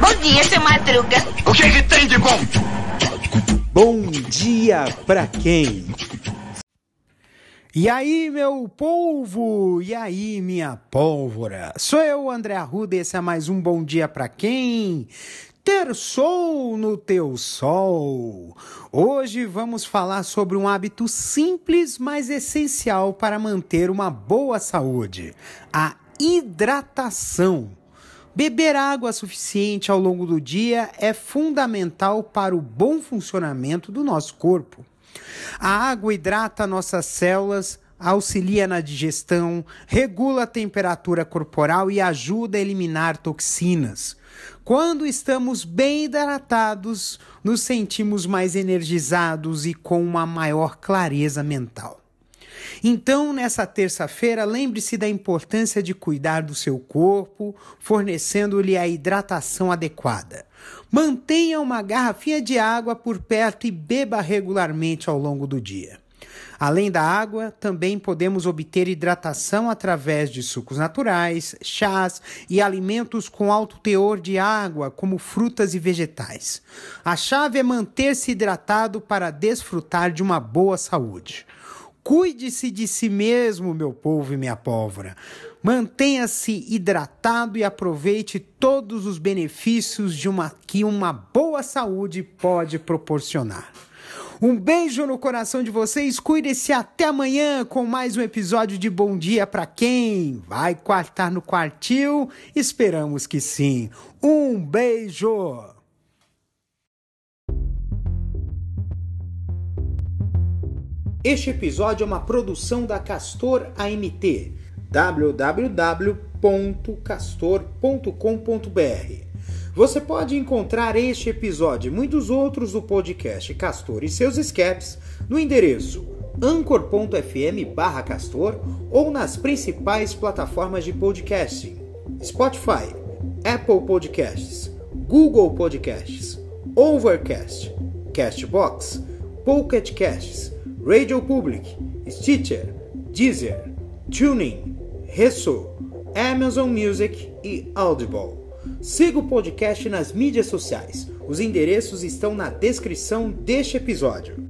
Bom dia, seu Madruga. O que é que tem de bom? Bom dia pra quem? E aí, meu polvo? E aí, minha pólvora? Sou eu, André Arruda, e esse é mais um Bom Dia Pra Quem? Terçou no teu sol. Hoje vamos falar sobre um hábito simples, mas essencial para manter uma boa saúde. A hidratação. Beber água suficiente ao longo do dia é fundamental para o bom funcionamento do nosso corpo. A água hidrata nossas células, auxilia na digestão, regula a temperatura corporal e ajuda a eliminar toxinas. Quando estamos bem hidratados, nos sentimos mais energizados e com uma maior clareza mental. Então, nessa terça-feira, lembre-se da importância de cuidar do seu corpo, fornecendo-lhe a hidratação adequada. Mantenha uma garrafinha de água por perto e beba regularmente ao longo do dia. Além da água, também podemos obter hidratação através de sucos naturais, chás e alimentos com alto teor de água, como frutas e vegetais. A chave é manter-se hidratado para desfrutar de uma boa saúde. Cuide-se de si mesmo, meu povo e minha pólvora. Mantenha-se hidratado e aproveite todos os benefícios que uma boa saúde pode proporcionar. Um beijo no coração de vocês, cuide-se até amanhã com mais um episódio de Bom Dia Pra Quem? Vai quartar no quartil? Esperamos que sim. Um beijo! Este episódio é uma produção da Kazzttor AMT, www.kazzttor.com.br. Você pode encontrar este episódio e muitos outros do podcast Kazzttor e seus escapes no endereço anchor.fm/Kazzttor ou nas principais plataformas de podcasting: Spotify, Apple Podcasts, Google Podcasts, Overcast, Castbox, Pocket Casts, RadioPublic, Stitcher, Deezer, TuneIn, Resso, Amazon Music e Audible. Siga o podcast nas mídias sociais. Os endereços estão na descrição deste episódio.